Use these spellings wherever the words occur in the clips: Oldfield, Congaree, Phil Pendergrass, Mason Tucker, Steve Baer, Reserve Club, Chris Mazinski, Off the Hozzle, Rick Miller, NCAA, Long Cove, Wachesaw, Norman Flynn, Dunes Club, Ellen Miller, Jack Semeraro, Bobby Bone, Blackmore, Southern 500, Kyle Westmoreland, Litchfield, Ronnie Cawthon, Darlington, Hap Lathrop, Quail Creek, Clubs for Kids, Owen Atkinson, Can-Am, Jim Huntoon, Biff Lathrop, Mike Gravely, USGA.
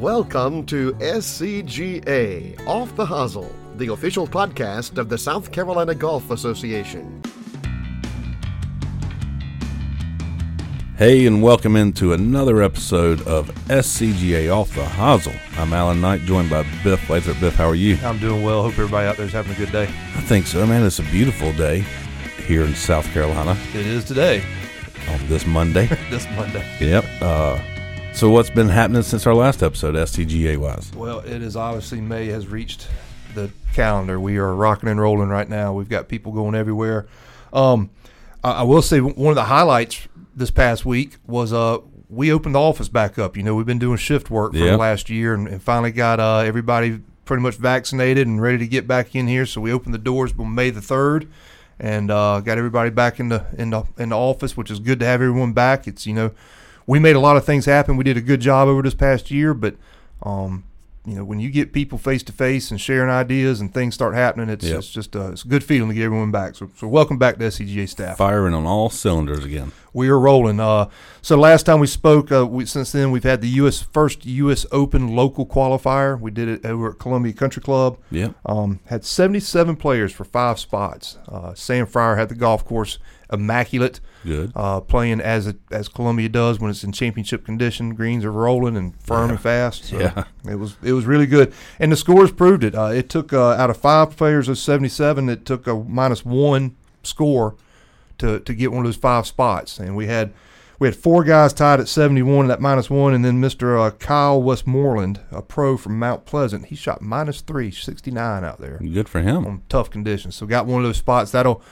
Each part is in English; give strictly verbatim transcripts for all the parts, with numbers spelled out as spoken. Welcome to S C G A, Off the Hozzle, the official podcast of the South Carolina Golf Association. Hey, and welcome into another episode of S C G A, Off the Hozzle. I'm Alan Knight, joined by Biff Lathrop. Biff, how are you? I'm doing well. Hope everybody out there is having a good day. I think so, man. It's a beautiful day here in South Carolina. It is today. On this Monday. This Monday. Yep. Uh... So what's been happening since our last episode, S C G A-wise? Well, it is obviously May has reached the calendar. We are rocking and rolling right now. We've got people going everywhere. Um, I, I will say one of the highlights this past week was uh, we opened the office back up. You know, we've been doing shift work for yeah. the last year and, and finally got uh, everybody pretty much vaccinated and ready to get back in here. So we opened the doors on May the third and uh, got everybody back in the, in the, in the office, which is good to have everyone back. It's, you know, we made a lot of things happen. We did a good job over this past year, but um, you know, when you get people face to face and sharing ideas and things start happening, it's, yep. it's just uh, it's a good feeling to get everyone back. So, so welcome back to S C G A staff. Firing on all cylinders again. We are rolling. Uh, so last time we spoke, uh, we, since then we've had the U S first U S Open local qualifier. We did it over at Columbia Country Club. Yeah. Um, had seventy-seven players for five spots. Uh, Sam Fryer had the golf course immaculate. Good. Uh, playing as a, as Columbia does when it's in championship condition. Greens are rolling and firm yeah. and fast. So yeah. It was it was really good, and the scores proved it. Uh, it took uh, out of five players of seventy-seven, it took a minus one score to to get one of those five spots. And we had we had four guys tied at seventy-one, that minus one, and then Mister Uh, Kyle Westmoreland, a pro from Mount Pleasant, he shot minus three, sixty-nine out there. Good for him. On tough conditions, so got one of those spots that'll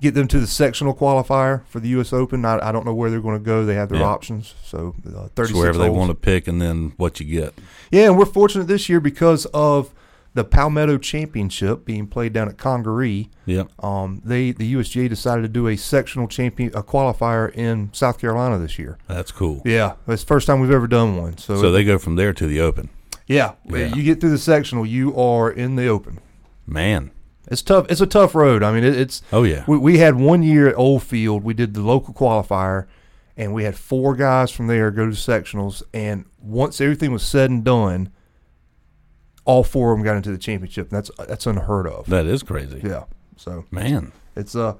get them to the sectional qualifier for the U S Open. I, I don't know where they're going to go. They have their yeah. options. So uh, thirty-six so wherever holes. They want to pick and then what you get. Yeah, and we're fortunate this year because of the Palmetto Championship being played down at Congaree. Yeah. Um, they the U S G A decided to do a sectional champion a qualifier in South Carolina this year. That's cool. Yeah, it's the first time we've ever done one. So so it, they go from there to the Open. Yeah, yeah. You get through the sectional, you are in the Open. Man. It's tough. It's a tough road. I mean, it, it's. Oh yeah. We, we had one year at Oldfield. We did the local qualifier, and we had four guys from there go to sectionals. And once everything was said and done, all four of them got into the championship. And that's that's unheard of. That is crazy. Yeah. So man, it's uh,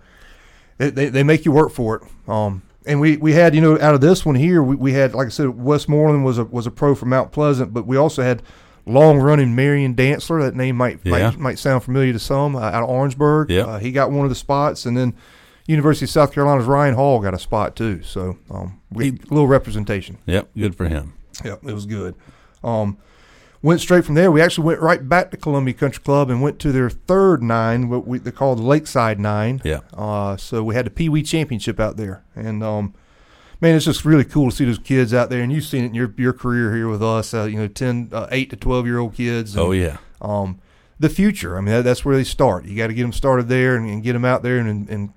it, they they make you work for it. Um, and we, we had you know out of this one here we, we had like I said Westmoreland was a was a pro from Mount Pleasant, but we also had long-running Marion Dantzler, that name might yeah. might, might sound familiar to some, uh, out of Orangeburg. Yep. Uh, he got one of the spots, and then University of South Carolina's Ryan Hall got a spot too. So um, we a little representation. Yep, good for him. Yep, it was good. Um, went straight from there. We actually went right back to Columbia Country Club and went to their third nine, what we, they call the Lakeside Nine. Yeah. Uh, so we had the Pee Wee Championship out there, and um, man, it's just really cool to see those kids out there, and you've seen it in your your career here with us. Uh, you know, ten, uh, eight to twelve year old kids. And, oh yeah. Um, the future. I mean, that, that's where they start. You got to get them started there, and, and get them out there, and and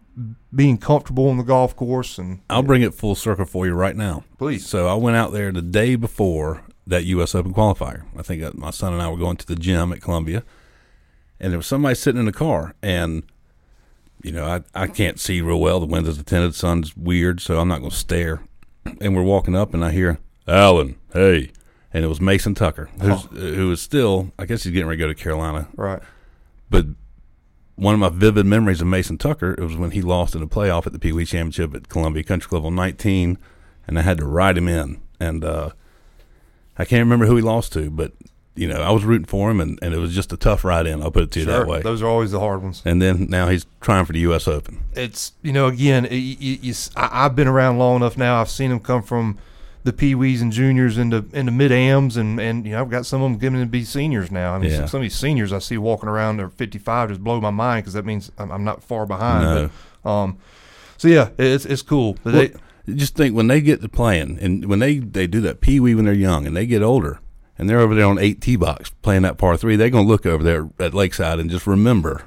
being comfortable on the golf course. And I'll yeah. bring it full circle for you right now, please. So I went out there the day before that U S Open qualifier. I think my son and I were going to the gym at Columbia, and there was somebody sitting in the car, and you know, I, I can't see real well. The window's tinted, sun's weird, so I'm not going to stare. And we're walking up, and I hear, Alan, hey. And it was Mason Tucker, who's, huh. who is still, I guess he's getting ready to go to Carolina. Right. But one of my vivid memories of Mason Tucker, it was when he lost in the playoff at the Pee Wee Championship at Columbia Country Club on nineteen, and I had to ride him in. And uh, I can't remember who he lost to, but you know, I was rooting for him, and, and it was just a tough ride-in. I'll put it to you sure, that way. Those are always the hard ones. And then now he's trying for the U S Open. It's, you know, again, it, it, it, I, I've been around long enough now. I've seen him come from the Pee-wees and juniors into into mid-ams, and, and you know, I've got some of them getting to be seniors now. I mean, yeah. some, some of these seniors I see walking around are fifty-five just blow my mind because that means I'm, I'm not far behind. No. But, um, so, yeah, it, it's it's cool. But well, they, just think when they get to playing, and when they, they do that Pee-wee when they're young and they get older, and they're over there on eight tee box playing that par three, they're going to look over there at Lakeside and just remember,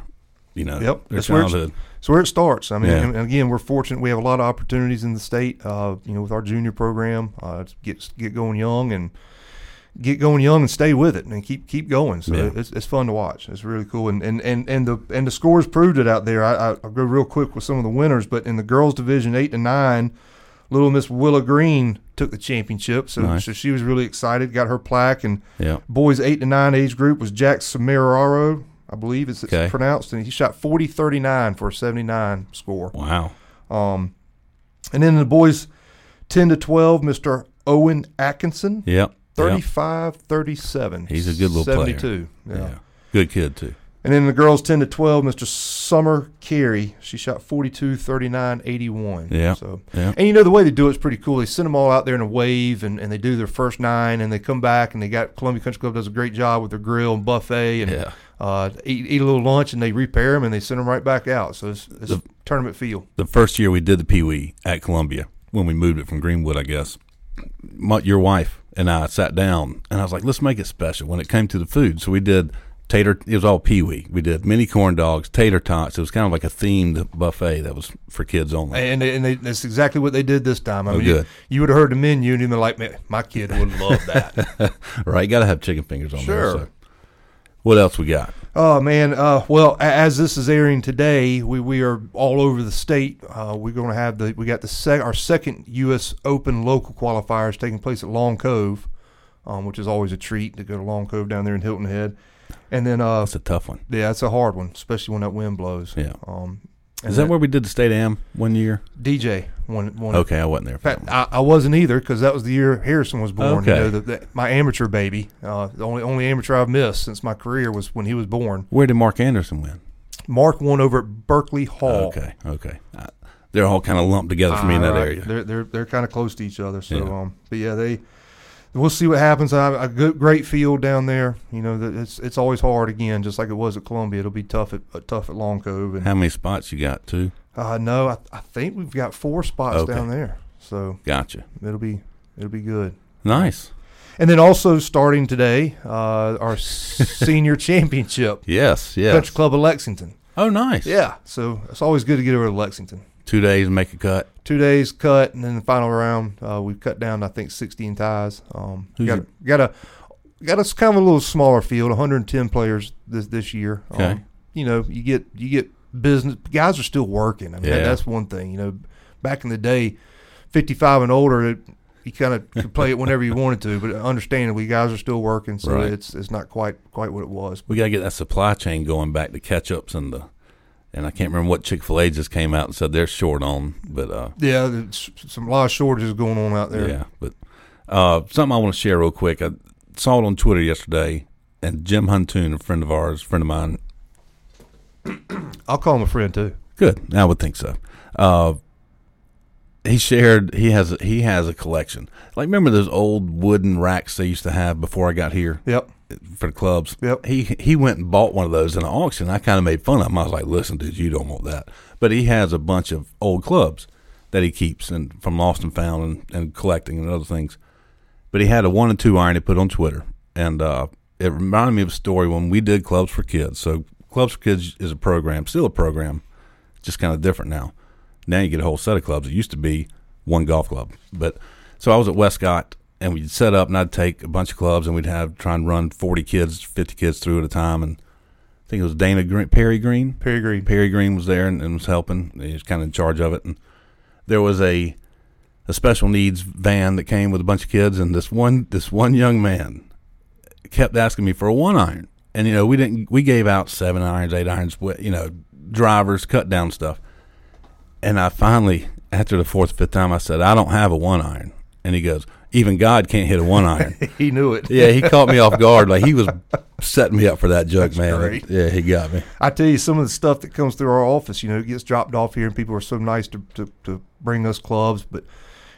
you know, yep. their that's childhood. That's where it starts. I mean, yeah. and again, we're fortunate. We have a lot of opportunities in the state, uh, you know, with our junior program. Uh, get get going young and get going young and stay with it and keep keep going. So yeah. it's, it's fun to watch. It's really cool. And, and, and, and, the, and the scores proved it out there. I, I, I'll go real quick with some of the winners, but in the girls division eight to nine, little Miss Willa Green took the championship. So, nice. So she was really excited, got her plaque. And yeah. boys eight to nine age group was Jack Semeraro, I believe it's, okay. it's pronounced. And he shot forty thirty-nine for a seventy-nine score. Wow. Um, and then the boys ten to twelve, Mister Owen Atkinson. Yep. thirty-five thirty-seven. He's a good little seventy-two. Player. seventy-two. Yeah. yeah. Good kid, too. And then the girls ten to twelve, Mister Summer Carey. She shot forty-two thirty-nine eighty-one. Yeah. So, yeah. And you know, the way they do it is pretty cool. They send them all out there in a wave, and, and they do their first nine, and they come back, and they got Columbia Country Club does a great job with their grill and buffet, and yeah. uh, eat, eat a little lunch, and they repair them, and they send them right back out. So it's, it's the, a tournament feel. The first year we did the Pee Wee at Columbia, when we moved it from Greenwood, I guess, my, your wife and I sat down, and I was like, let's make it special when it came to the food. So we did – Tater, it was all Pee Wee. We did mini corn dogs, tater tots. It was kind of like a themed buffet that was for kids only. And, and they, that's exactly what they did this time. I oh, mean, good. You, you would have heard the menu and you'd be like, man, my kid would love that. Right. You got to have chicken fingers on sure. there. So. What else we got? Oh, man. Uh, well, as this is airing today, we, we are all over the state. Uh, we're going to have the, we got the sec, our second U S Open local qualifiers taking place at Long Cove, um, which is always a treat to go to Long Cove down there in Hilton Head. And then uh, that's a tough one. Yeah, it's a hard one, especially when that wind blows. Yeah. Um, is that, that where we did the State Am one year? D J one. one okay, I wasn't there. For fact, I, I wasn't either because that was the year Harrison was born. Okay. You know, the, the, my amateur baby, uh, the only only amateur I've missed since my career was when he was born. Where did Mark Anderson win? Mark won over at Berkeley Hall. Okay, okay. I, they're all kind of lumped together for me in that right. area. They're they're they're kind of close to each other. So, yeah. Um, but yeah, they. We'll see what happens. I, a good, great field down there. You know, that it's it's always hard again, just like it was at Columbia. It'll be tough at uh, tough at Long Cove. And, how many spots you got? Two? Uh, no, I, I think we've got four spots okay. down there. So gotcha. It'll be it'll be good. Nice. And then also starting today, uh, our senior championship. Yes, yes. Country Club of Lexington. Oh, nice. Yeah. So it's always good to get over to Lexington. Two days and make a cut. Two days cut, and then the final round, uh, we've cut down, I think, sixteen ties. Um, got, got a got a kind of a little smaller field, one hundred ten players this this year. Um, okay. You know, you get you get business. Guys are still working. I mean, yeah. that, that's one thing. You know, back in the day, fifty-five and older, it, you kind of could play it whenever you wanted to, but understandably, guys are still working, so right. it's it's not quite quite what it was. We got to get that supply chain going back to catch-ups and the – and I can't remember what Chick-fil-A just came out and said they're short on, but uh, yeah, there's some a lot of shortages going on out there. Yeah, but uh, something I want to share real quick. I saw it on Twitter yesterday, and Jim Huntoon, a friend of ours, friend of mine. I'll call him a friend too. Good, I would think so. Uh, he shared he has a, he has a collection. Like remember those old wooden racks they used to have before I got here? Yep. For the clubs. Yep. He he went and bought one of those in an auction. I kind of made fun of him. I was like, listen, dude, you don't want that. But he has a bunch of old clubs that he keeps and from lost and found and, and collecting and other things. But he had a one and two iron he put on Twitter. And uh, it reminded me of a story when we did Clubs for Kids. So Clubs for Kids is a program, still a program, just kind of different now. Now you get a whole set of clubs. It used to be one golf club. But so I was at Westcott. And we'd set up, and I'd take a bunch of clubs, and we'd have try and run forty kids, fifty kids through at a time. And I think it was Dana Green, Perry Green. Perry Green. Perry Green was there and, and was helping. He was kind of in charge of it. And there was a a special needs van that came with a bunch of kids, and this one this one young man kept asking me for a one iron. And you know, we didn't we gave out seven irons, eight irons, you know, drivers, cut down stuff. And I finally, after the fourth, fifth time, I said, I don't have a one iron. And he goes, even God can't hit a one iron. He knew it. Yeah, he caught me off guard. Like he was setting me up for that joke, that's man. Great. Yeah, he got me. I tell you, some of the stuff that comes through our office, you know, it gets dropped off here, and people are so nice to, to, to bring us clubs. But,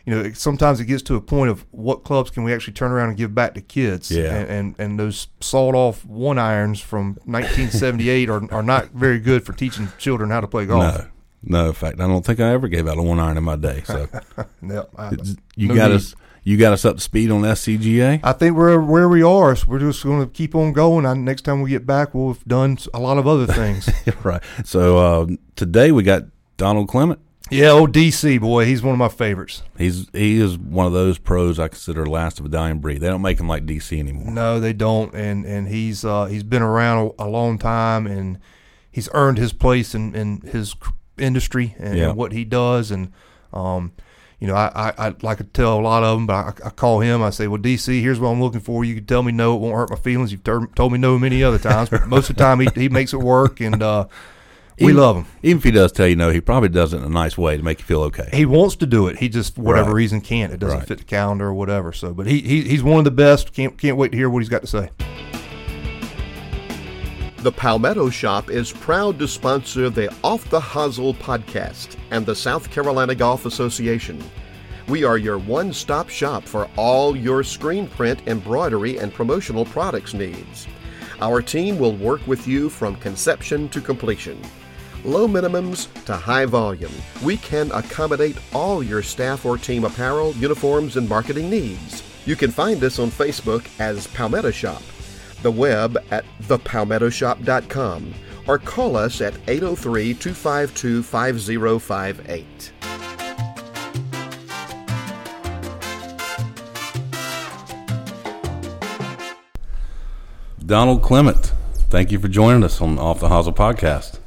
you know, it, sometimes it gets to a point of what clubs can we actually turn around and give back to kids. Yeah. And and, and those sawed-off one irons from nineteen seventy-eight are, are not very good for teaching children how to play golf. No. No, in fact, I don't think I ever gave out a one iron in my day. So, no, I, you no got need. us, you got us up to speed on S C G A. I think we're where we are. So we're just going to keep on going. I, next time we get back, we'll have done a lot of other things. Right. So uh, today we got Donald Clement. Yeah, old D C boy. He's one of my favorites. He's he is one of those pros I consider last of a dying breed. They don't make him like D C anymore. No, they don't. And and he's uh, he's been around a, a long time, and he's earned his place in in his. industry and yeah. what he does, and um, you know, I, I, I like to tell a lot of them, but I, I call him. I say, well, D C, here's what I'm looking for. You can tell me no, it won't hurt my feelings. You've ter- told me no many other times, but most of the time he, he makes it work, and uh, we even, love him. Even if he does tell you no, he probably does it in a nice way to make you feel okay. He wants to do it. He just, for whatever right. reason, can't. It doesn't right. fit the calendar or whatever. So, but he, he he's one of the best. Can't can't wait to hear what he's got to say. The Palmetto Shop is proud to sponsor the Off the Hozzle podcast and the South Carolina Golf Association. We are your one-stop shop for all your screen print, embroidery, and promotional products needs. Our team will work with you from conception to completion. Low minimums to high volume, we can accommodate all your staff or team apparel, uniforms, and marketing needs. You can find us on Facebook as Palmetto Shop, the web at the palmetto shop dot com, or call us at eight oh three, two five two, five oh five eight. Donald Clement, thank you for joining us on the Off the Hozzle podcast.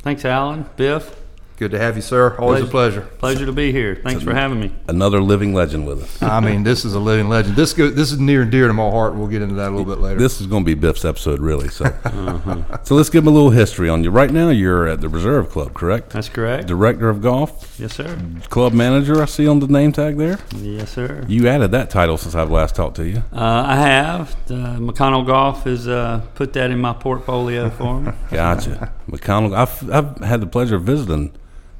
Thanks, Alan. Biff. Good to have you, sir. Always pleasure, a pleasure. Pleasure to be here. Thanks a, for having me. Another living legend with us. I mean, this is a living legend. This go, this is near and dear to my heart. We'll get into that a little bit later. This is going to be Biff's episode, really. So uh-huh. so let's give him a little history on you. Right now, you're at the Reserve Club, correct? That's correct. Director of golf. Yes, sir. Club manager, I see on the name tag there. Yes, sir. You added that title since I've last talked to you. Uh, I have. The McConnell Golf has uh, put that in my portfolio for me. Gotcha. McConnell. I've, I've had the pleasure of visiting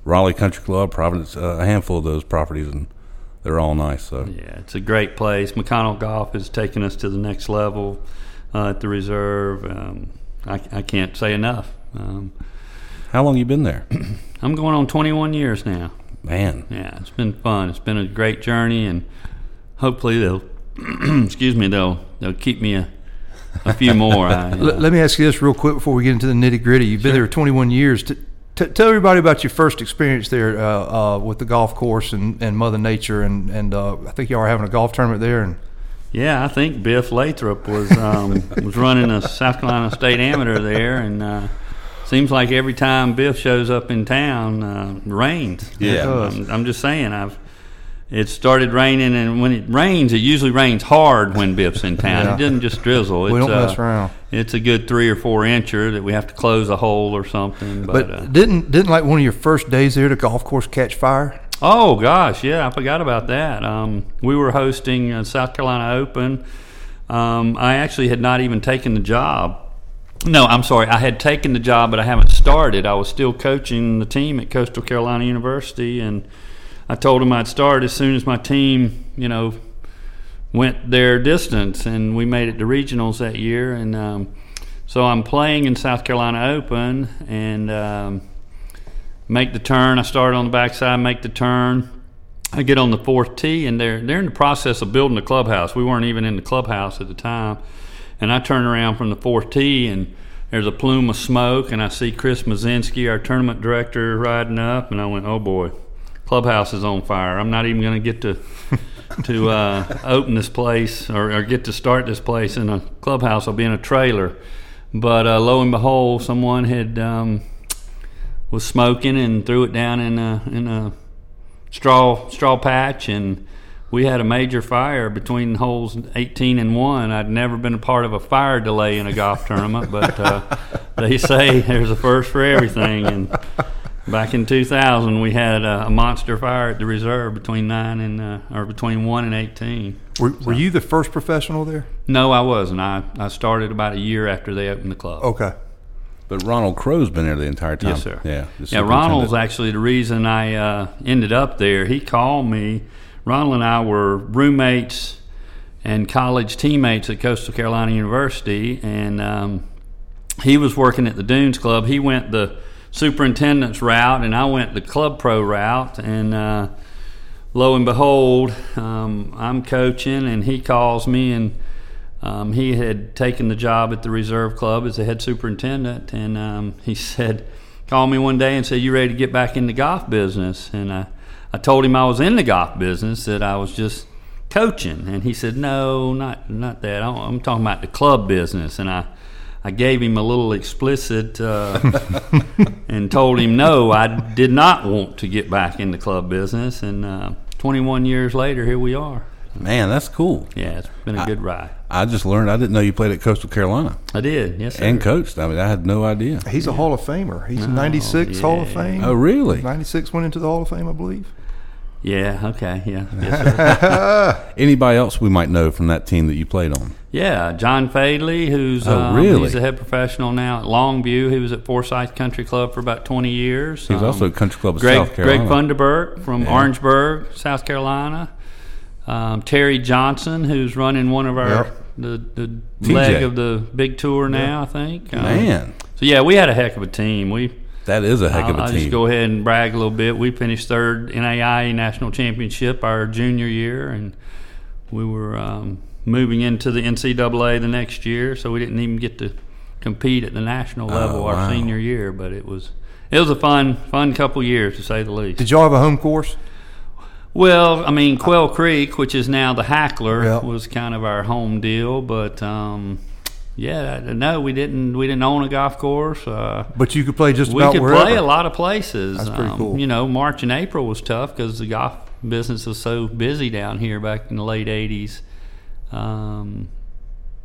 Raleigh Country Club, Providence, uh, a handful of those properties, and they're all nice. So yeah, it's a great place. McConnell Golf has taken us to the next level uh, at the Reserve. Um, I, I can't say enough. Um, How long you been there? I'm going on twenty-one years now. Man. Yeah, it's been fun. It's been a great journey, and hopefully they'll excuse me, they'll, they'll keep me a, a few more. I, uh, Let me ask you this real quick before we get into the nitty-gritty. You've sure. been there twenty-one years. To, T- tell everybody about your first experience there uh, uh, with the golf course and, and Mother Nature, and, and uh, I think y'all were having a golf tournament there. And yeah, I think Biff Lathrop was um, was running a South Carolina State Amateur there, and uh, seems like every time Biff shows up in town, uh, it rains. Yeah, I'm, I'm just saying, I've it started raining, and when it rains, it usually rains hard when Biff's in town. Yeah. It doesn't just drizzle. It's, we don't mess uh, around. It's a good three or four incher that we have to close a hole or something. But, but uh, didn't didn't like one of your first days there, the golf course catch fire? Oh gosh, yeah, I forgot about that. Um, we were hosting uh, South Carolina Open. Um, I actually had not even taken the job. No, I'm sorry, I had taken the job, but I haven't started. I was still coaching the team at Coastal Carolina University, and I told them I'd start as soon as my team, you know, went their distance, and we made it to regionals that year. And um, so I'm playing in South Carolina Open and um, make the turn. I start on the backside, make the turn. I get on the fourth tee, and they're, they're in the process of building the clubhouse. We weren't even in the clubhouse at the time. And I turn around from the fourth tee, and there's a plume of smoke, and I see Chris Mazinski, our tournament director, riding up, and I went, oh, boy, clubhouse is on fire. I'm not even going to get to – to uh, open this place or, or get to start this place in a clubhouse. I'll be in a trailer. But uh, lo and behold, someone had um, was smoking and threw it down in a in a straw straw patch, and we had a major fire between holes eighteen and one. I'd never been a part of a fire delay in a golf tournament, but uh, they say there's a first for everything. And back in two thousand, we had a monster fire at the Reserve between nine and uh, or between one and eighteen. Were, were so. you the first professional there? No, I wasn't. I, I started about a year after they opened the club. Okay, but Ronald Crow's been there the entire time. Yes, sir. Yeah, yeah. Ronald's actually the reason I uh, ended up there. He called me. Ronald and I were roommates and college teammates at Coastal Carolina University, and um, he was working at the Dunes Club. He went the superintendent's route, and I went the club pro route, and uh, lo and behold, um, I'm coaching, and he calls me, and um, he had taken the job at the Reserve Club as the head superintendent, and um, he said, called me one day and said, you ready to get back in the golf business? And I, I told him I was in the golf business, that I was just coaching, and he said, no, not, not that. I'm talking about the club business. And I I gave him a little explicit uh, and told him, no, I did not want to get back into club business. And uh, twenty-one years later, here we are. Man, that's cool. Yeah, it's been a I, good ride. I just learned. I didn't know you played at Coastal Carolina. I did, yes, sir. And coached. I mean, I had no idea. He's yeah. a Hall of Famer. He's oh, ninety-six yeah. Hall of Fame. Oh, really? ninety-six went into the Hall of Fame, I believe. Yeah, okay, yeah. Yes, anybody else we might know from that team that you played on? Yeah, John Fadley, who's oh, um, really? he's a head professional now at Longview. He was at Forsyth Country Club for about twenty years. He was um, also at Country Club of Greg, South Carolina. Greg Funderburk from yeah. Orangeburg, South Carolina. Um, Terry Johnson, who's running one of our yep. the, the leg of the big tour now, yep. I think. Um, Man. So, yeah, we had a heck of a team. We That is a heck of a I'll team. I'll just go ahead and brag a little bit. We finished third in N A I A National Championship our junior year, and we were um, moving into the N C A A the next year, so we didn't even get to compete at the national level oh, our wow. senior year. But it was it was a fun fun couple years, to say the least. Did y'all have a home course? Well, I mean, Quail Creek, which is now the Hackler, yep. was kind of our home deal, but um, – yeah, no, we didn't. We didn't own a golf course. Uh, but you could play just about wherever. We could play a lot of places. That's pretty um, cool. You know, March and April was tough because the golf business was so busy down here back in the late eighties. Um,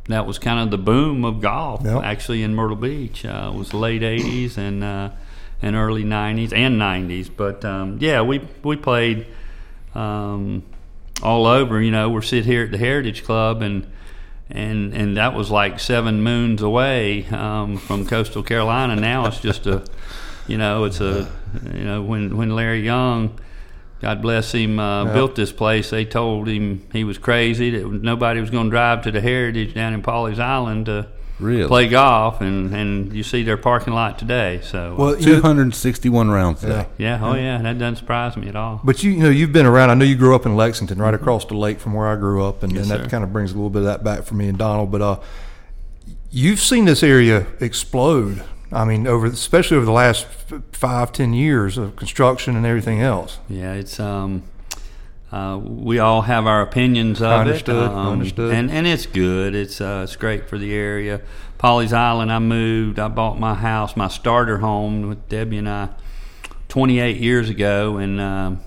that was kind of the boom of golf, yep. actually, in Myrtle Beach. Uh, it was the late eighties and uh, and early nineties and nineties. But um, yeah, we we played um, all over. You know, we're sitting here at the Heritage Club and. And and that was like seven moons away um, from Coastal Carolina. Now it's just a, you know, it's a, you know, when, when Larry Young, God bless him, uh, yep. built this place, they told him he was crazy, that nobody was going to drive to the Heritage down in Pawleys Island to really? play golf. And, and you see their parking lot today. So well, two hundred sixty-one rounds today. Yeah. yeah, oh yeah, that doesn't surprise me at all. But you, you know, you've been around. I know you grew up in Lexington, right across the lake from where I grew up, and, yes, and that sir. kind of brings a little bit of that back for me and Donald. But uh, you've seen this area explode. I mean, over especially over the last five, ten years of construction and everything else. Yeah, it's. Um, Uh, we all have our opinions of understood, it, um, understood. and and it's good. It's uh, it's great for the area. Pawleys Island, I moved. I bought my house, my starter home with Debbie and I, twenty-eight years ago, and um,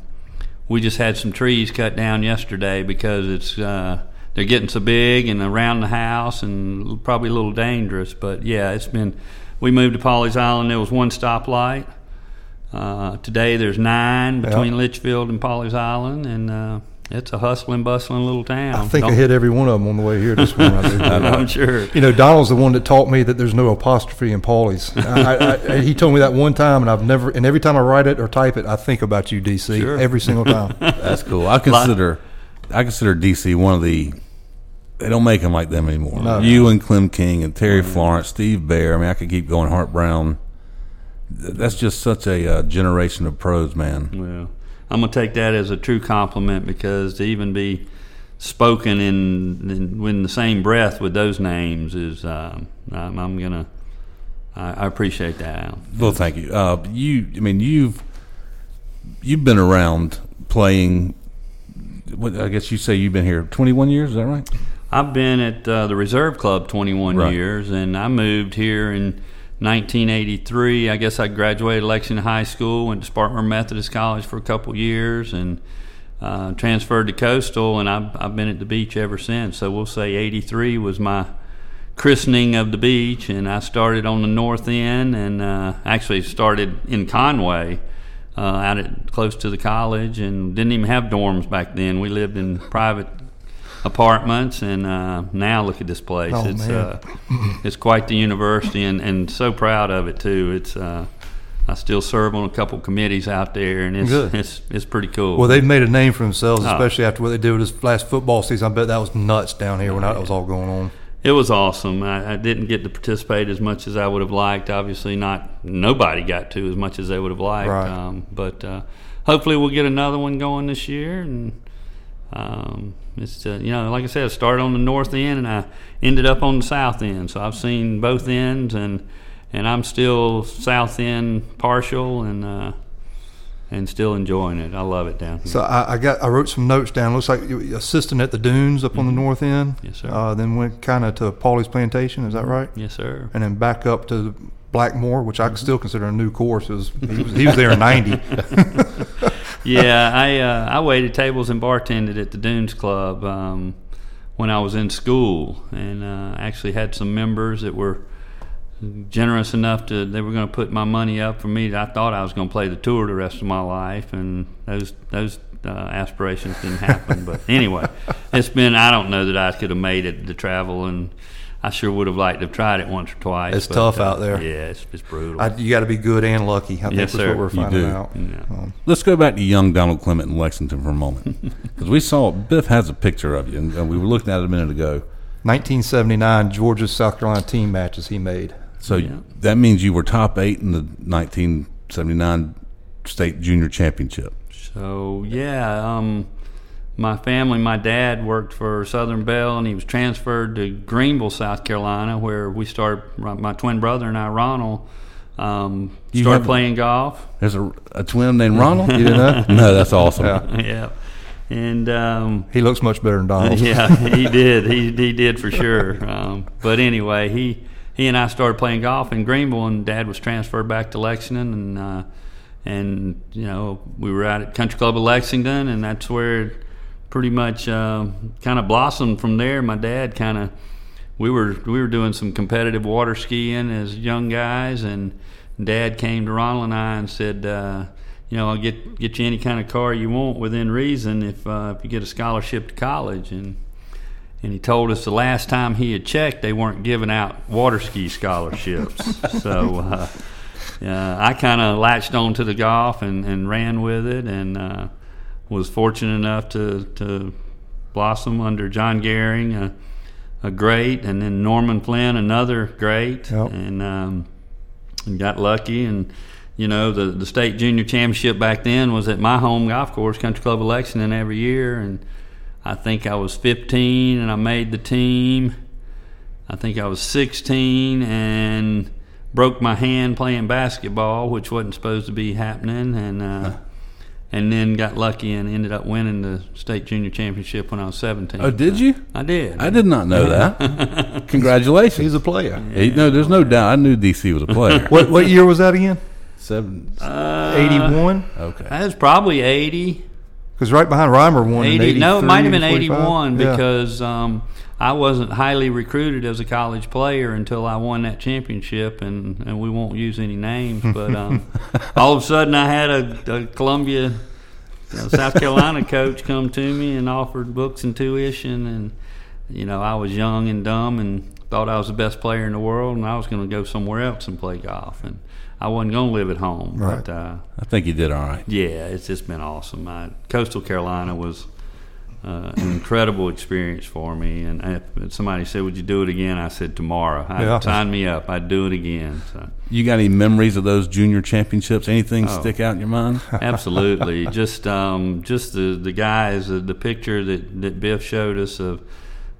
we just had some trees cut down yesterday because it's uh, they're getting so big and around the house and probably a little dangerous. But yeah, it's been. We moved to Pawleys Island. There was one stoplight. Uh, today there's nine between yep. Litchfield and Pawleys Island, and uh, it's a hustling, bustling little town. I think Don't... I hit every one of them on the way here this morning. I'm sure. You know, Donald's the one that taught me that there's no apostrophe in Pawleys. I, I, he told me that one time, and I've never. And every time I write it or type it, I think about you, D C. Sure. Every single time. That's cool. I consider, I consider D C one of the. They don't make them like them anymore. No. You and Clem King and Terry mm-hmm. Florence, Steve Baer. I mean, I could keep going. Hart Brown. That's just such a uh, generation of pros, man. Well, I'm going to take that as a true compliment because to even be spoken in, in, in the same breath with those names is um, I'm, I'm going to – I appreciate that. Well, thank you. Uh, you, I mean, you've you've been around playing – I guess you say you've been here twenty-one years, is that right? I've been at uh, the Reserve Club twenty-one right. years, and I moved here in – nineteen eighty-three, I guess I graduated Lexington High School, went to Spartanburg Methodist College for a couple years, and uh, transferred to Coastal, and I've, I've been at the beach ever since. So we'll say eighty-three was my christening of the beach, and I started on the north end, and uh, actually started in Conway, uh, out at close to the college, and didn't even have dorms back then. We lived in private apartments, and uh, now look at this place. Oh, it's uh, it's quite the university, and, and so proud of it too. It's uh, I still serve on a couple committees out there, and it's Good. it's it's pretty cool. Well, they've made a name for themselves, especially oh. after what they did with this last football season. I bet that was nuts down here when that was all going on. It was awesome. I, I didn't get to participate as much as I would have liked. Obviously, not nobody got to as much as they would have liked. Right. Um, but uh, hopefully, we'll get another one going this year, and. Um, it's uh, you know, like I said, I started on the north end and I ended up on the south end. So I've seen both ends, and and I'm still south end partial, and uh, and still enjoying it. I love it down here. So I, I got I wrote some notes down. Looks like you were assistant at the Dunes up mm-hmm. on the north end. Yes, sir. Uh, then went kind of to Pawleys Plantation. Is that right? Yes, sir. And then back up to Blackmore, which I mm-hmm. still consider a new course. It was, he, was, he was there in ninety. Yeah, I uh, I waited tables and bartended at the Dunes Club um, when I was in school, and uh, actually had some members that were generous enough to they were going to put my money up for me. I thought I was going to play the tour the rest of my life, and those those uh, aspirations didn't happen. But anyway, it's been I don't know that I could have made it to travel, and I sure would have liked to have tried it once or twice. It's but, tough uh, out there. Yeah, it's, it's brutal. I, you got to be good and lucky. I yes, think that's sir. What we're finding out. Yeah. Um, Let's go back to young Donald Clement in Lexington for a moment, because we saw Biff has a picture of you, and we were looking at it a minute ago. nineteen seventy-nine Georgia South Carolina team matches he made. So yeah. that means you were top eight in the nineteen seventy-nine state junior championship. So yeah, um, my family, my dad worked for Southern Bell, and he was transferred to Greenville, South Carolina, where we started. My twin brother and I, Ronald, um, started playing golf. There's a, a twin named Ronald. You know? No, that's awesome. Yeah. yeah. And um, he looks much better than Donald. Yeah, he did. He he did for sure. Um, but anyway, he. He and I started playing golf in Greenville, and Dad was transferred back to Lexington, and uh, and you know we were out at Country Club of Lexington, and that's where it pretty much uh, kind of blossomed from there. My dad kind of we were we were doing some competitive water skiing as young guys, and Dad came to Ronald and I and said, uh, you know, I'll get get you any kind of car you want within reason if uh, if you get a scholarship to college. And And he told us the last time he had checked, they weren't giving out water ski scholarships. so uh, uh, I kind of latched on to the golf and, and ran with it, and uh, was fortunate enough to, to blossom under John Gehring, a, a great, and then Norman Flynn, another great, yep. and, um, and got lucky. And, you know, the, the state junior championship back then was at my home golf course, Country Club of Lexington, every year, and I think I was fifteen and I made the team. I think I was sixteen and broke my hand playing basketball, which wasn't supposed to be happening, and uh, huh. and then got lucky and ended up winning the state junior championship when I was seventeen. Oh, did so you? I did. I did not know that. Congratulations. He's a player. Yeah. He, no, there's no doubt. I knew D C was a player. what what year was that again? Seven. Uh, eighty-one? Okay. That was probably eighty. Because right behind Reimer won eighty, in eighty-three. No, it might have been eighty-one yeah. because um, I wasn't highly recruited as a college player until I won that championship, and, and we won't use any names. But um, all of a sudden I had a, a Columbia, uh, South Carolina coach come to me and offered books and tuition. And, you know, I was young and dumb and thought I was the best player in the world, and I was going to go somewhere else and play golf. And I wasn't going to live at home. Right. But, uh, I think you did all right. Yeah, it's just been awesome. I, Coastal Carolina was uh, an incredible experience for me. And I, somebody said, would you do it again? I said, tomorrow. I, yeah. Sign me up. I'd do it again. So. You got any memories of those junior championships? Anything oh, stick out in your mind? Absolutely. just um, just the, the guys, the, the picture that, that Biff showed us of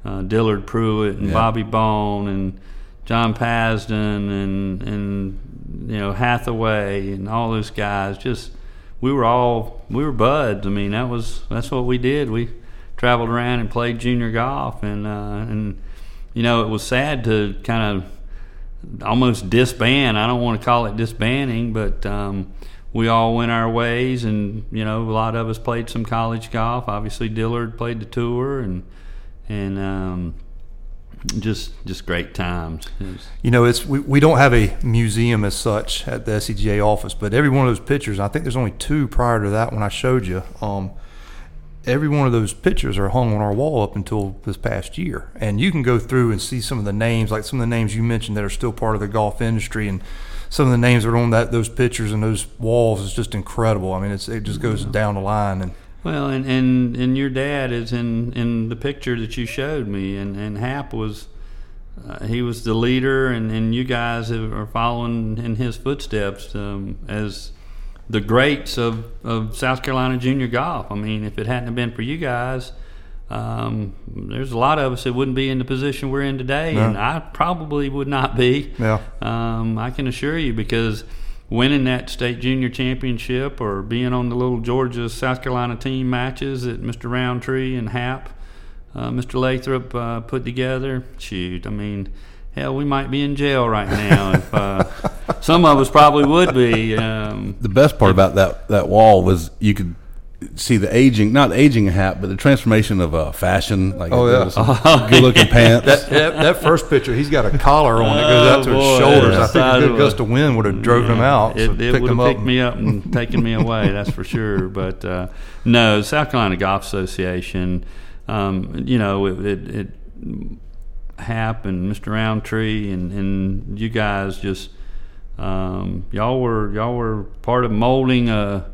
uh, Dillard Pruitt and yeah. Bobby Bone and John Pasden and and you know Hathaway and all those guys. Just we were all we were buds. I mean that was that's what we did. We traveled around and played junior golf, and uh, and you know it was sad to kind of almost disband. I don't want to call it disbanding, but um, we all went our ways, and you know a lot of us played some college golf. Obviously Dillard played the tour, and and. Um, Just just great times. You know, it's we, we don't have a museum as such at the S C G A office, but every one of those pictures, I think there's only two prior to that one I showed you, um, every one of those pictures are hung on our wall up until this past year. And you can go through and see some of the names, like some of the names you mentioned that are still part of the golf industry, and some of the names that are on that those pictures and those walls is just incredible. I mean, it's it just goes yeah. down the line. And Well, and, and, and your dad is in, in the picture that you showed me, and, and Hap was uh, he was the leader, and, and you guys are following in his footsteps um, as the greats of, of South Carolina junior golf. I mean, if it hadn't have been for you guys, um, there's a lot of us that wouldn't be in the position we're in today, yeah. and I probably would not be. Yeah. Um, I can assure you because – winning that state junior championship or being on the little Georgia, South Carolina team matches that Mister Roundtree and Hap, uh, Mister Lathrop uh, put together. Shoot, I mean, hell, we might be in jail right now. If uh, some of us probably would be. Um, the best part if, about that, that wall was you could see the aging, not aging of Hap, but the transformation of uh, fashion. Like oh, yeah. Oh, good-looking yeah. pants. That, that, that first picture, he's got a collar on it. Goes oh, out to boy, his shoulders. Yeah. I think a good gust of wind would have drove yeah. him out. It, so it would have picked and, me up and taken me away, that's for sure. But, uh, no, South Carolina Golf Association, um, you know, it... it, it Hap and Mister Roundtree and, and you guys just um, y'all were y'all were part of molding a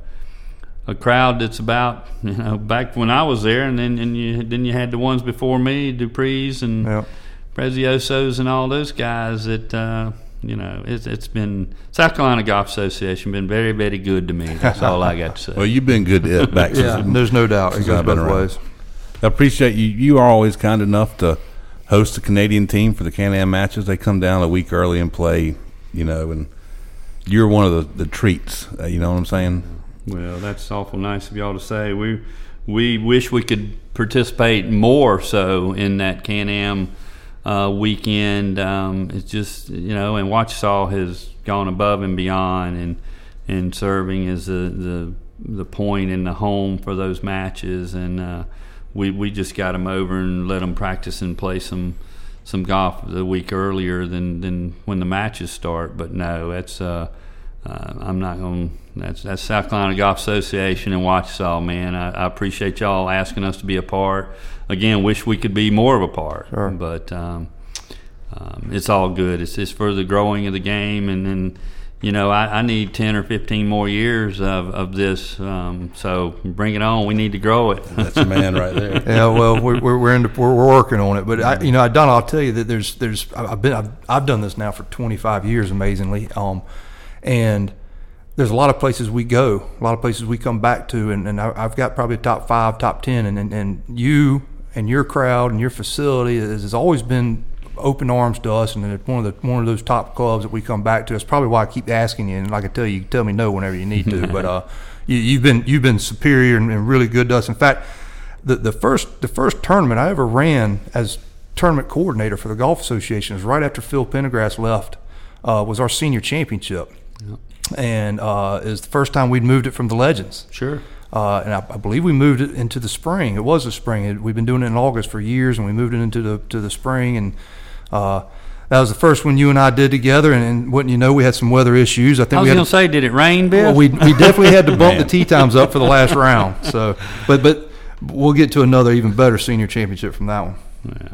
a crowd that's about, you know, back when I was there, and then and you then you had the ones before me, Dupree's and yep. Preziosos and all those guys that uh, you know it's it's been South Carolina Golf Association been very very good to me. That's all I got to say. Well, you've been good to it back. yeah, since, there's no doubt. It goes both ways. I appreciate you. You are always kind enough to host the Canadian team for the Can-Am matches. They come down a week early and play, you know, and you're one of the, the treats, uh, you know what I'm saying? Well, that's awful nice of y'all to say. We we wish we could participate more so in that Can-Am uh, weekend. Um, it's just, you know, and Wachesaw has gone above and beyond and and serving as the, the, the point and the home for those matches, and uh We we just got them over and let them practice and play some some golf the week earlier than, than when the matches start. But no, that's uh, uh, I'm not going. That's that's South Carolina Golf Association and Wachesaw, man. I, I appreciate y'all asking us to be a part. Again, wish we could be more of a part, sure. but um, um, it's all good. It's it's for the growing of the game, and then you know I, I need ten or fifteen more years of of this. Um, so bring it on. We need to grow it. That's a man right there. yeah. Well, we're we're into, we're working on it. But I, you know, Don, I'll tell you that there's there's I've been I've, I've done this now for twenty-five years, amazingly. Um, and there's a lot of places we go, a lot of places we come back to, and, and I, I've got probably top five, top ten, and and, and you and your crowd and your facility has, has always been open arms to us, and it's one of the one of those top clubs that we come back to. That's probably why I keep asking you, and like I tell you, you can tell me no whenever you need to. But uh, you, you've been you've been superior and, and really good to us. In fact, the the first the first tournament I ever ran as tournament coordinator for the Golf Association was right after Phil Pendergrass left. Uh, was our senior championship, yep. and uh, is the first time we'd moved it from the Legends. Sure. Uh, and I, I believe we moved it into the spring. It was the spring. It, we've been doing it in August for years, and we moved it into the to the spring and. Uh, that was the first one you and I did together, and, and wouldn't you know, we had some weather issues. I think I was we was going to say, did it rain, Bill? Well, we we definitely had to bump the tee times up for the last round. So, but but we'll get to another even better senior championship from that one. Yeah,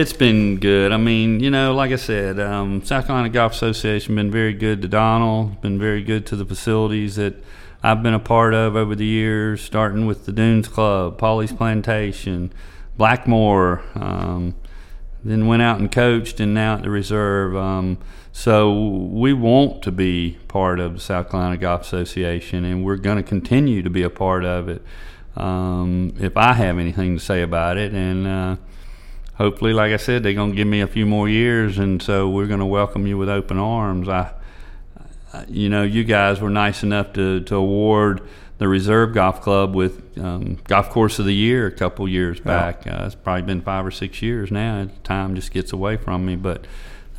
it's been good. I mean, you know, like I said, um, South Carolina Golf Association been very good to Donald, been very good to the facilities that I've been a part of over the years, starting with the Dunes Club, Pawleys Plantation, Blackmore. Um, Then went out and coached, and now at the Reserve. Um, so we want to be part of the South Carolina Golf Association, and we're going to continue to be a part of it um, if I have anything to say about it. And uh, hopefully, like I said, they're going to give me a few more years, and so we're going to welcome you with open arms. I, you know, you guys were nice enough to, to award the Reserve Golf Club with um, Golf Course of the Year a couple years back. Yeah. Uh, it's probably been five or six years now. Time just gets away from me, but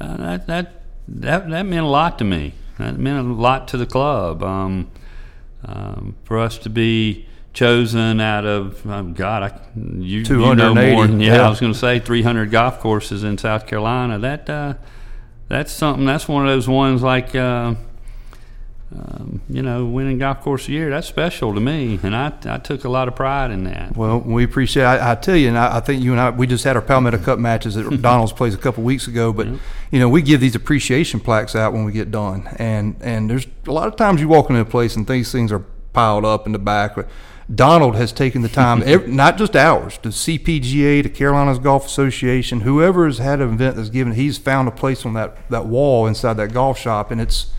uh, that, that that that meant a lot to me. That meant a lot to the club. Um, um, for us to be chosen out of oh God, I, you, you know more than, yeah, yeah. I was going to say three hundred golf courses in South Carolina. That uh, that's something. That's one of those ones like. Uh, Um, you know, winning golf course of the year, that's special to me, and I I took a lot of pride in that. Well, we appreciate it. I, I tell you, and I, I think you and I, we just had our Palmetto Cup matches at Donald's place a couple weeks ago, but, yeah. you know, we give these appreciation plaques out when we get done, and, and there's a lot of times you walk into a place and these things are piled up in the back, but Donald has taken the time, every, not just ours, the C P G A, the Carolinas Golf Association, whoever has had an event that's given, he's found a place on that, that wall inside that golf shop, and it's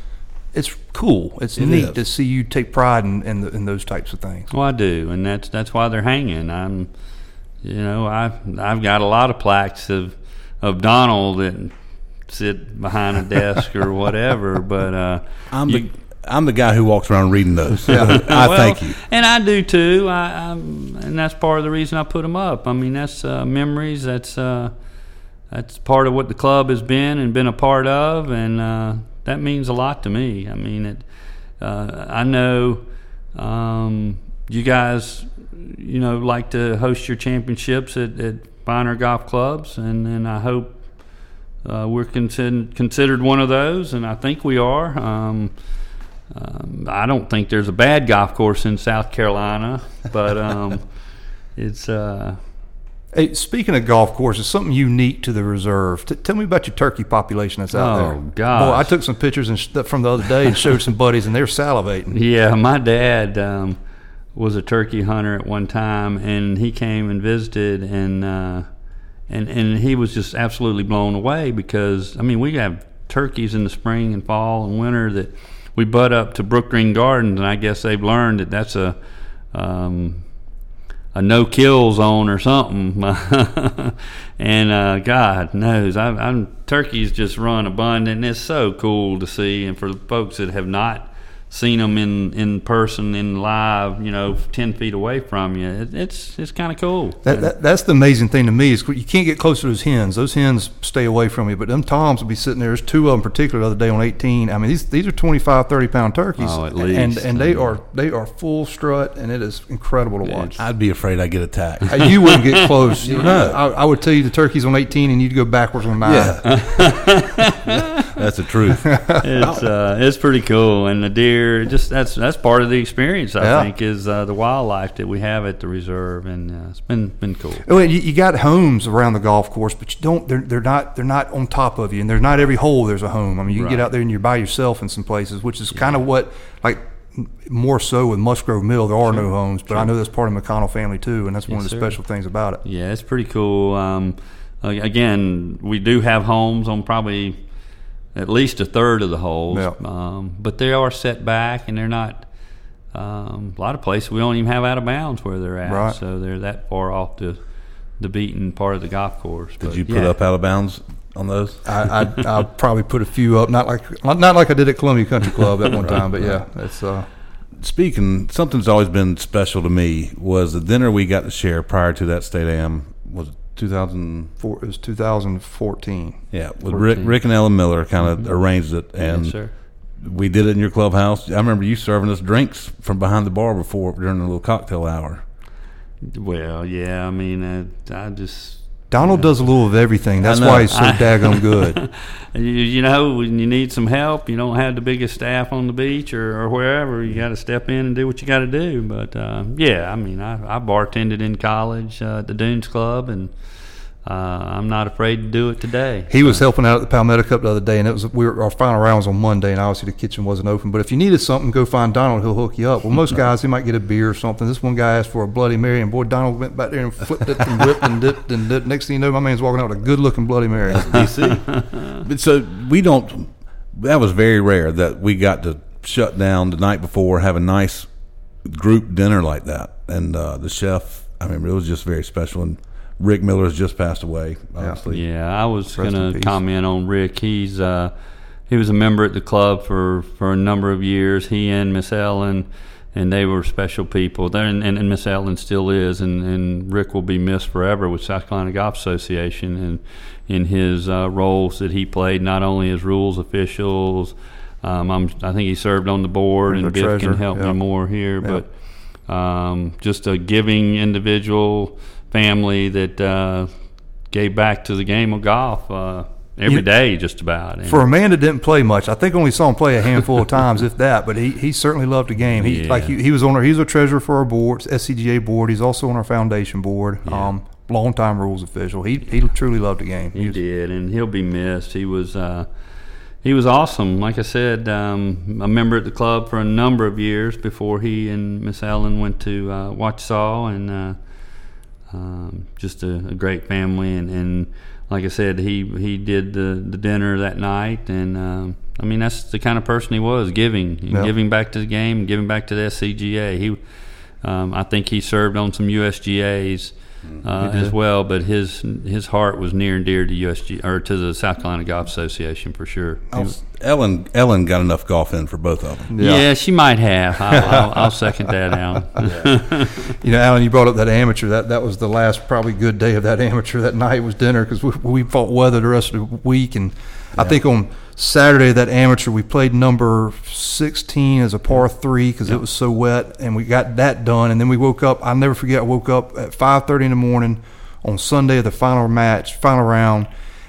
It's cool. It's it neat is. to see you take pride in in, the, in those types of things. Well, I do, and that's that's why they're hanging. I'm, you know, I I've, I've got a lot of plaques of of Donald that sit behind a desk or whatever. But uh, I'm you, the I'm the guy who walks around reading those. Yeah. I well, thank you, and I do too. I, I and that's part of the reason I put them up. I mean, that's uh, memories. That's uh, that's part of what the club has been and been a part of, and uh, that means a lot to me. I mean, it. Uh, I know um, you guys, you know, like to host your championships at, at finer golf clubs, and, and I hope uh, we're considered considered one of those, and I think we are. Um, um, I don't think there's a bad golf course in South Carolina, but um, it's. Uh, hey, speaking of golf courses, something unique to the Reserve. T- tell me about your turkey population that's out oh, there. Oh, God! Boy, I took some pictures and sh- from the other day and showed some buddies, and they're salivating. Yeah, my dad. Um, was a turkey hunter at one time, and he came and visited, and uh, and and he was just absolutely blown away because, I mean, we have turkeys in the spring and fall and winter that we butt up to Brook Green Gardens, and I guess they've learned that that's a um, a no-kill zone or something. And uh, God knows, I, I'm turkeys just run abundant, and it's so cool to see. And for the folks that have not seen them in, in person, in live, you know, ten feet away from you. It, it's it's kind of cool. That, that, that's the amazing thing to me is you can't get close to those hens. Those hens stay away from you, but them toms will be sitting there. There's two of them in particular the other day on eighteen. I mean, these these are twenty-five, thirty-pound turkeys. Oh, at least. And, and they are they are full strut, and it is incredible to watch. I'd be afraid I'd get attacked. You wouldn't get close. You know, I, I would tell you the turkeys on eighteen, and you'd go backwards on nine. Yeah. That's the truth. It's uh, it's pretty cool, and the deer just that's that's part of the experience. I yeah. think is uh, the wildlife that we have at the Reserve, and uh, it's been been cool. Oh, and you, you got homes around the golf course, but you don't. They're they're not they're not on top of you, and there's not every hole there's a home. I mean, you right. can get out there and you're by yourself in some places, which is yeah. kind of what like more so with Musgrove Mill. There are sure. no homes, but sure. I know that's part of the McConnell family too, and that's yes, one of the sir. special things about it. Yeah, it's pretty cool. Um, again, we do have homes on probably at least a third of the holes, yeah. um, but they are set back, and they're not um, a lot of places we don't even have out of bounds where they're at, right. so they're that far off the the beaten part of the golf course. Did but, you put yeah. up out of bounds on those? I, I I'll probably put a few up, not like not like I did at Columbia Country Club at one right, time, but right. yeah, that's. Uh, Speaking, something's always been special to me was the dinner we got to share prior to that State A M was. two thousand four It was two thousand fourteen. Yeah, with Rick, Rick and Ellen Miller kind of mm-hmm. arranged it, and yes, sir. we did it in your clubhouse. I remember you serving us drinks from behind the bar before during the little cocktail hour. Well, yeah, I mean, I, I just Donald you know, does a little of everything. That's why he's so I, daggone good. you, you know, when you need some help, you don't have the biggest staff on the beach or, or wherever. You got to step in and do what you got to do. But, uh, yeah, I mean, I, I bartended in college uh, at the Dunes Club, and uh, I'm not afraid to do it today. He so. was helping out at the Palmetto Cup the other day, and it was we were, our final round was on Monday, and obviously the kitchen wasn't open. But if you needed something, go find Donald. He'll hook you up. Well, most guys, he might get a beer or something. This one guy asked for a Bloody Mary, and boy, Donald went back there and flipped it and whipped and dipped and dipped. Next thing you know, my man's walking out with a good-looking Bloody Mary. D C So we don't – that was very rare that we got to shut down the night before, have a nice group dinner like that. And uh, the chef, I mean, it was just very special. And Rick Miller has just passed away, obviously. Yeah, I was going to comment on Rick. He's uh, he was a member at the club for, for a number of years. He and Miss Ellen, and they were special people. They're, and and Miss Ellen still is, and, and Rick will be missed forever with South Carolina Golf Association and in his uh, roles that he played, not only as rules officials. Um, I'm, I think he served on the board, and Biff can help yeah. me more here. Yeah. But um, just a giving individual family that uh, gave back to the game of golf uh, every you, day, just about. And for a man that didn't play much, I think only saw him play a handful of times, if that. But he, he certainly loved the game. He yeah. like he, he was on our he was a treasurer for our board, S C G A board. He's also on our foundation board. Yeah. Um, long time rules official. He he truly loved the game. He, he was, did, and he'll be missed. He was uh, he was awesome. Like I said, um, a member at the club for a number of years before he and Miss Ellen went to uh, Wachesaw and. Uh, Um, just a, a great family, and, and like I said, he, he did the, the dinner that night, and um, I mean that's the kind of person he was, giving, and yeah. giving back to the game, giving back to the S C G A. He, um, I think he served on some U S G As uh, as well. But his his heart was near and dear to U S G or to the South Carolina Golf Association for sure. Was, Ellen Ellen got enough golf in for both of them. Yeah, yeah she might have. I'll, I'll, I'll second that, Alan. Yeah. You know, Alan, you brought up that amateur. That that was the last probably good day of that amateur. That night was dinner because we, we fought weather the rest of the week, and yeah. I think on Saturday that amateur we played number sixteen as a par three because yeah. it was so wet, and we got that done. And then we woke up. I'll never forget. I woke up at five thirty in the morning on Sunday of the final match, final round,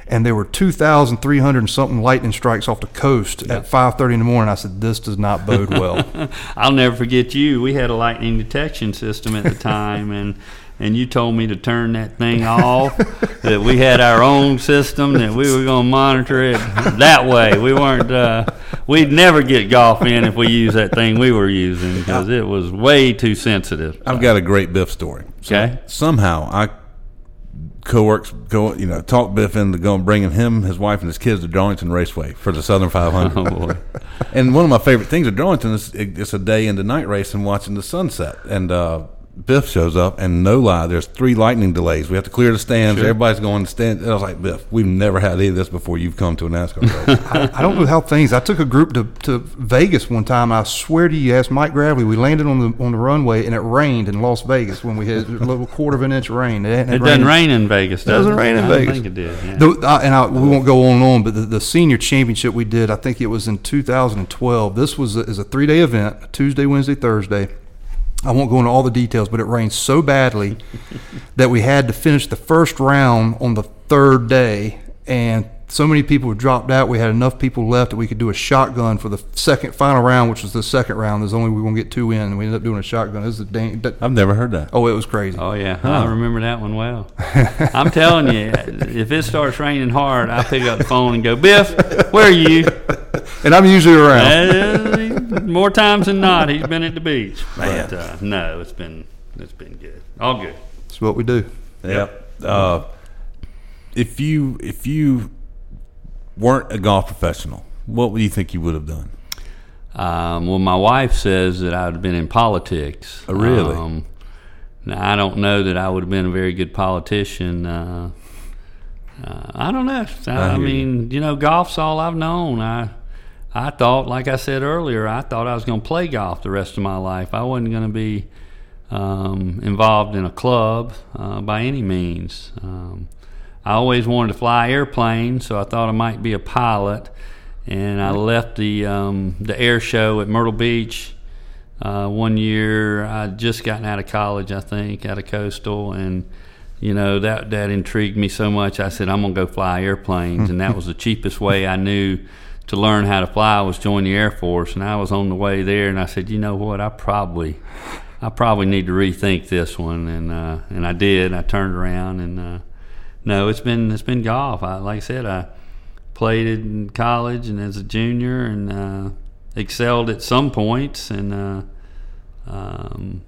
and there were two thousand three hundred and something lightning strikes off the coast yeah. at five thirty in the morning. I said, this does not bode well. I'll never forget you. We had a lightning detection system at the time, and and you told me to turn that thing off, that we had our own system, that we were going to monitor it that way. We weren't uh, – we'd never get golf in if we used that thing we were using because it was way too sensitive. I've got a great Biff story. So okay. Somehow I co-works, co- you know, talked Biff into going, bringing him, his wife, and his kids to Darlington Raceway for the Southern five hundred. Oh, boy. And one of my favorite things at Darlington is it's a day into night race and watching the sunset. And uh, – Biff shows up, and no lie, there's three lightning delays. We have to clear the stands. Sure. Everybody's going to stand. And I was like, Biff, we've never had any of this before you've come to a NASCAR race. I, I don't know how things. I took a group to, to Vegas one time. I swear to you, ask Mike Gravely. We landed on the on the runway, and it rained in Las Vegas when we had a little quarter of an inch of rain. It, it, it doesn't rain in Vegas, does it? Doesn't rain in Vegas. I don't think it did. Yeah. The, I, and I, we won't go on and on, but the, the senior championship we did, I think it was in two thousand twelve. This was a, is a three-day event, Tuesday, Wednesday, Thursday. I won't go into all the details, but it rained so badly that we had to finish the first round on the third day, and so many people dropped out. We had enough people left that we could do a shotgun for the second final round, which was the second round. There's only we were going to get two in, and we ended up doing a shotgun. This is a dang, that, I've never heard that. Oh, it was crazy. Oh, yeah. Huh. I remember that one well. I'm telling you, if it starts raining hard, I pick up the phone and go, Biff, where are you? And I'm usually around. More times than not, he's been at the beach. Man. But uh, no, it's been it's been good. All good. It's what we do. Yep. yep. Uh, if you if you weren't a golf professional, what do you think you would have done? Um, well, my wife says that I would have been in politics. Oh, really? Um, now I don't know that I would have been a very good politician. Uh, uh, I don't know. I, I, I mean, you. you know, golf's all I've known. I. I thought, like I said earlier, I thought I was going to play golf the rest of my life. I wasn't going to be um, involved in a club uh, by any means. Um, I always wanted to fly airplanes, so I thought I might be a pilot. And I left the um, the air show at Myrtle Beach uh, one year. I'd just gotten out of college, I think, out of Coastal, and you know that that intrigued me so much. I said, I'm going to go fly airplanes, and that was the cheapest way I knew to learn how to fly was join the Air Force, and I was on the way there, and I said, you know what, I probably, I probably need to rethink this one, and uh, and I did. I turned around, and uh, no, it's been it's been golf. I, like I said, I played in college and as a junior, and uh, excelled at some points, and uh, um,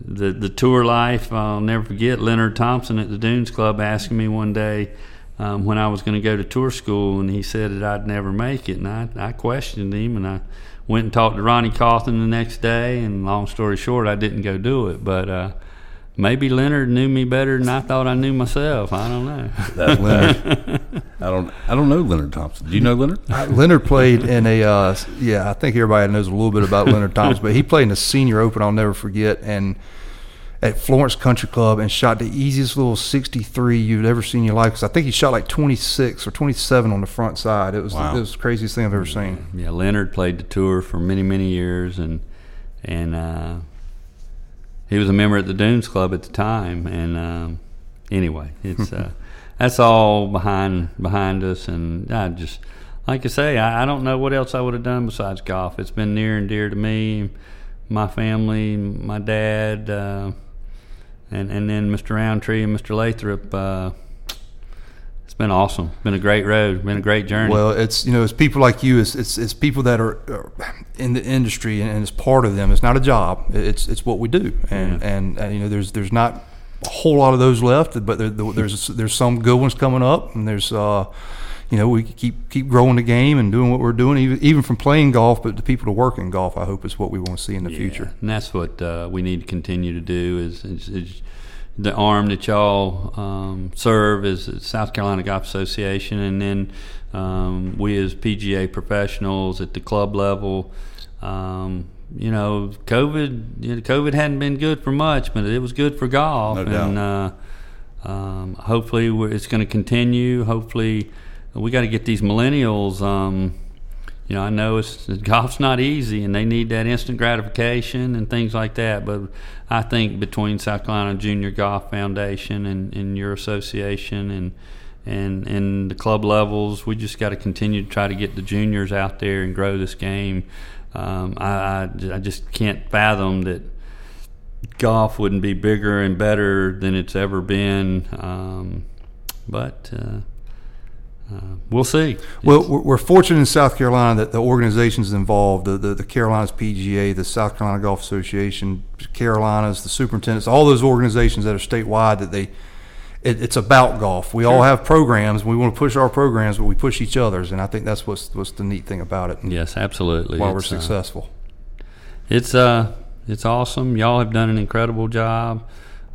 the the tour life. I'll never forget Leonard Thompson at the Dunes Club asking me one day. Um, when I was going to go to tour school, and he said that I'd never make it, and I, I questioned him, and I went and talked to Ronnie Cawthon the next day, and long story short, I didn't go do it, but uh, maybe Leonard knew me better than I thought I knew myself. I don't know. That's Leonard. I don't I don't know Leonard Thompson. Do you know Leonard? I, Leonard played in a uh, – yeah, I think everybody knows a little bit about Leonard Thompson, but he played in a senior open I'll never forget, and – at Florence Country Club and shot the easiest little sixty-three you've ever seen in your life because I think he shot like twenty-six or twenty-seven on the front side. It was, wow. It was the craziest thing I've ever seen. Yeah, Leonard played the tour for many, many years, and and uh, he was a member at the Dunes Club at the time. And um, anyway, it's uh, that's all behind behind us. And I just, like I say, I, I don't know what else I would have done besides golf. It's been near and dear to me, my family, my dad, uh, And and then Mister Roundtree and Mister Lathrop, uh, it's been awesome. It's been a great road. Been a great journey. Well, it's you know it's people like you. It's it's, it's people that are, are in the industry and, and it's part of them. It's not a job. It's it's what we do. And yeah. and, and you know there's there's not a whole lot of those left, but there, there's there's some good ones coming up. And there's uh, you know we keep keep growing the game and doing what we're doing, even even from playing golf, but the people to work in golf, I hope is what we want to see in the yeah. future. And that's what uh, we need to continue to do is, is, is the arm that y'all um, serve is South Carolina Golf Association, and then um, we as P G A professionals at the club level. Um, you know, COVID, you know, COVID hadn't been good for much, but it was good for golf. No doubt. And uh, um, hopefully we're, it's going to continue. Hopefully we got to get these millennials. Um, you know, I know it's golf's not easy, and they need that instant gratification and things like that. But I think between South Carolina Junior Golf Foundation and, and your association and and and the club levels, we just got to continue to try to get the juniors out there and grow this game. Um, I, I just can't fathom that golf wouldn't be bigger and better than it's ever been. Um, but uh, uh, we'll see. Well, it's, we're fortunate in South Carolina that the organizations involved, the, the, the Carolinas P G A, the South Carolina Golf Association, Carolinas, the superintendents, all those organizations that are statewide, that they it, it's about golf. We sure. all have programs. We want to push our programs, but we push each other's, and I think that's what's what's the neat thing about it. Yes, absolutely. Why it's, we're successful. Uh, it's uh, it's awesome. Y'all have done an incredible job.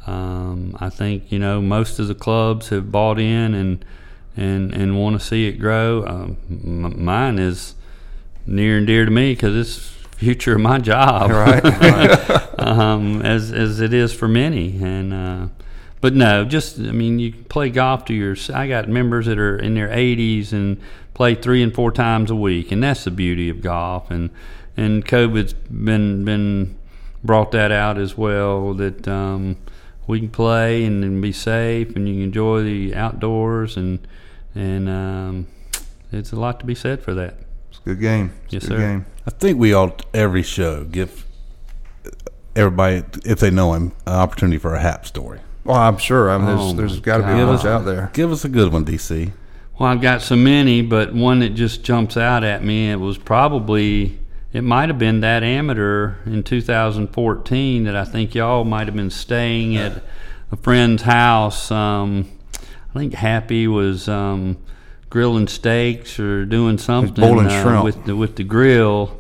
Um, I think you know most of the clubs have bought in and and and want to see it grow. Um, m- mine is near and dear to me because it's the future of my job, right? right. um, as as it is for many, and. Uh, But no, just, I mean, you play golf to your, I got members that are in their eighties and play three and four times a week, and that's the beauty of golf. And and COVID's been been brought that out as well, that um, we can play and, and be safe, and you can enjoy the outdoors, and and um, it's a lot to be said for that. It's a good game. It's yes, a good sir. Game. I think we all, every show, give everybody, if they know him, an opportunity for a Hap story. Well, I'm sure. I mean, there's, oh there's got to be a bunch out there. Give us a good one, D C. Well, I've got so many, but one that just jumps out at me, it was probably, it might have been that amateur in two thousand fourteen that I think y'all might have been staying at a friend's house. Um, I think Happy was um, grilling steaks or doing something uh, shrimp. with the, with the grill.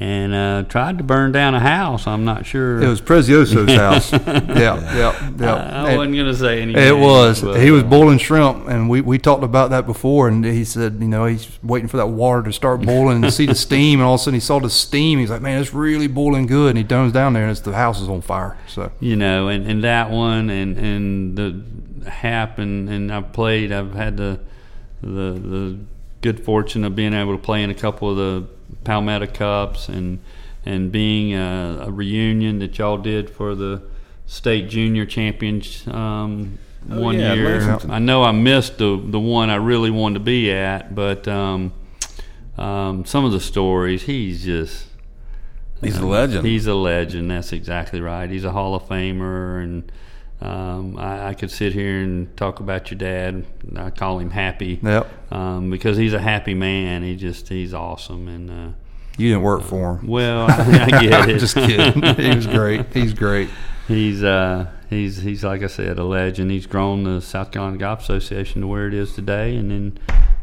And uh, tried to burn down a house. I'm not sure. It was Prezioso's house. Yeah, yeah, yeah. I, I wasn't going to say anything. It was. But, he was boiling shrimp, and we, we talked about that before. And he said, you know, he's waiting for that water to start boiling and see the steam. And all of a sudden, he saw the steam. He's like, man, it's really boiling good. And he turns down there, and it's, the house is on fire. So you know, and, and that one, and and the Hap, and, and I've played. I've had the the the good fortune of being able to play in a couple of the Palmetto Cups, and and being a, a reunion that y'all did for the state junior champions um, oh, one yeah, year. Lexington. I know I missed the the one I really wanted to be at, but um, um, some of the stories, he's just he's you know, a legend. He's a legend. That's exactly right. He's a Hall of Famer, and um, I, I could sit here and talk about your dad. I call him Happy. Yep. Um, because he's a happy man. He just he's awesome. And uh, you didn't work for him. Well, I, I get it. Just kidding. He was great. He's great. He's uh he's he's like I said, a legend. He's grown the South Carolina Golf Association to where it is today. And then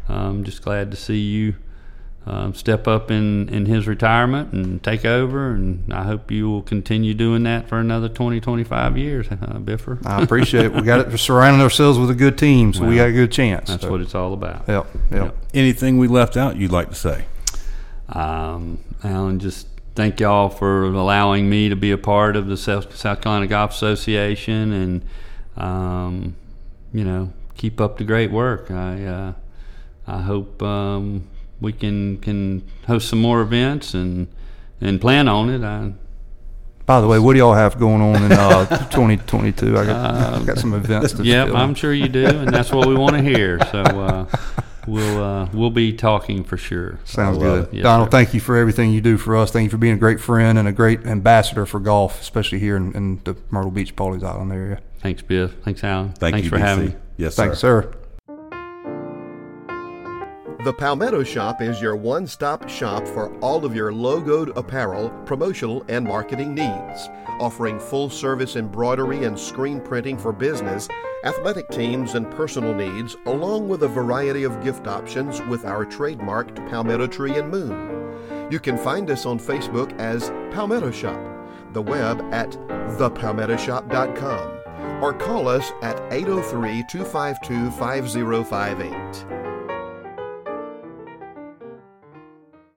I'm um, just glad to see you um, step up in, in his retirement and take over. And I hope you will continue doing that for another twenty, twenty-five years, uh, Biffer. I appreciate it. We got it. We're surrounding ourselves with a good team, so well, we got a good chance. That's so. What it's all about. Yep, yep. Yep. Anything we left out you'd like to say? Um, Alan, just thank y'all for allowing me to be a part of the South, South Carolina Golf Association, and, um, you know, keep up the great work. I, uh, I hope, um, we can, can host some more events and and plan on it. I, By the way, what do y'all have going on in uh, twenty twenty-two? I got, uh, I've got some events to Yep, I'm sure you do, and that's what we want to hear. So uh, we'll uh, we'll be talking for sure. Sounds good. Yes, Donald, sir. Thank you for everything you do for us. Thank you for being a great friend and a great ambassador for golf, especially here in, in the Myrtle Beach, Pawleys Island area. Thanks, Biff. Thanks, Alan. Thank Thanks you, for B C. Having me. Yes, sir. Thanks, sir. The Palmetto Shop is your one-stop shop for all of your logoed apparel, promotional, and marketing needs. Offering full-service embroidery and screen printing for business, athletic teams, and personal needs, along with a variety of gift options with our trademarked Palmetto Tree and Moon. You can find us on Facebook as Palmetto Shop, the web at the palmetto shop dot com. or call us at eight oh three, two five two, five oh five eight.